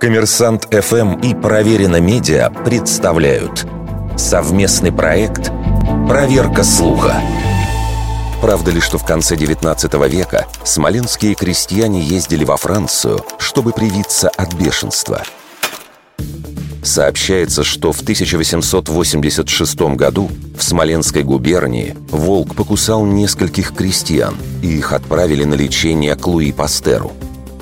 Коммерсант ФМ и Проверено Медиа представляют совместный проект «Проверка слуха». Правда ли, что в конце 19 века смоленские крестьяне ездили во Францию, чтобы привиться от бешенства? Сообщается, что в 1886 году в Смоленской губернии волк покусал нескольких крестьян, и их отправили на лечение к Луи Пастеру.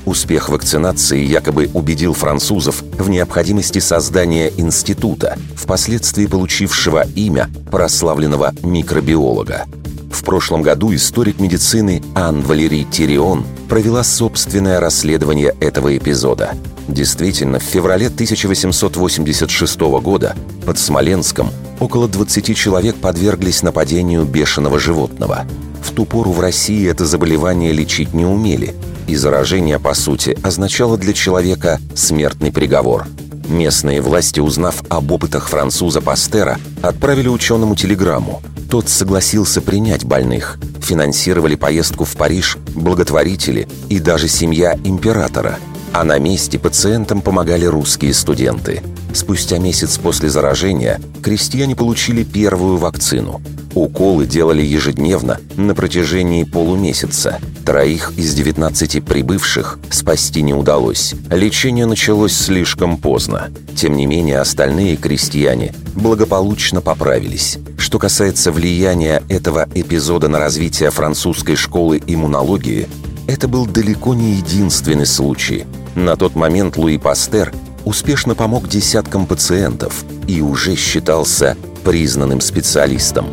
Успех вакцинации якобы убедил французов в необходимости создания института, впоследствии получившего имя прославленного микробиолога. В прошлом году историк медицины Анн-Валери Тирион провела собственное расследование этого эпизода. Действительно, в феврале 1886 года под Смоленском около 20 человек подверглись нападению бешеного животного. В ту пору в России это заболевание лечить не умели, и заражение, по сути, означало для человека смертный приговор. Местные власти, узнав об опытах француза Пастера, отправили ученому телеграмму. Тот согласился принять больных, финансировали поездку в Париж благотворители и даже семья императора. А на месте пациентам помогали русские студенты. Спустя месяц после заражения крестьяне получили первую вакцину. Уколы делали ежедневно на протяжении полумесяца. 3 из 19 прибывших спасти не удалось. Лечение началось слишком поздно. Тем не менее, остальные крестьяне благополучно поправились. Что касается влияния этого эпизода на развитие французской школы иммунологии, это был далеко не единственный случай. На тот момент Луи Пастер успешно помог десяткам пациентов и уже считался признанным специалистом.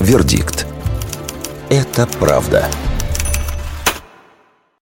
Вердикт. Это правда.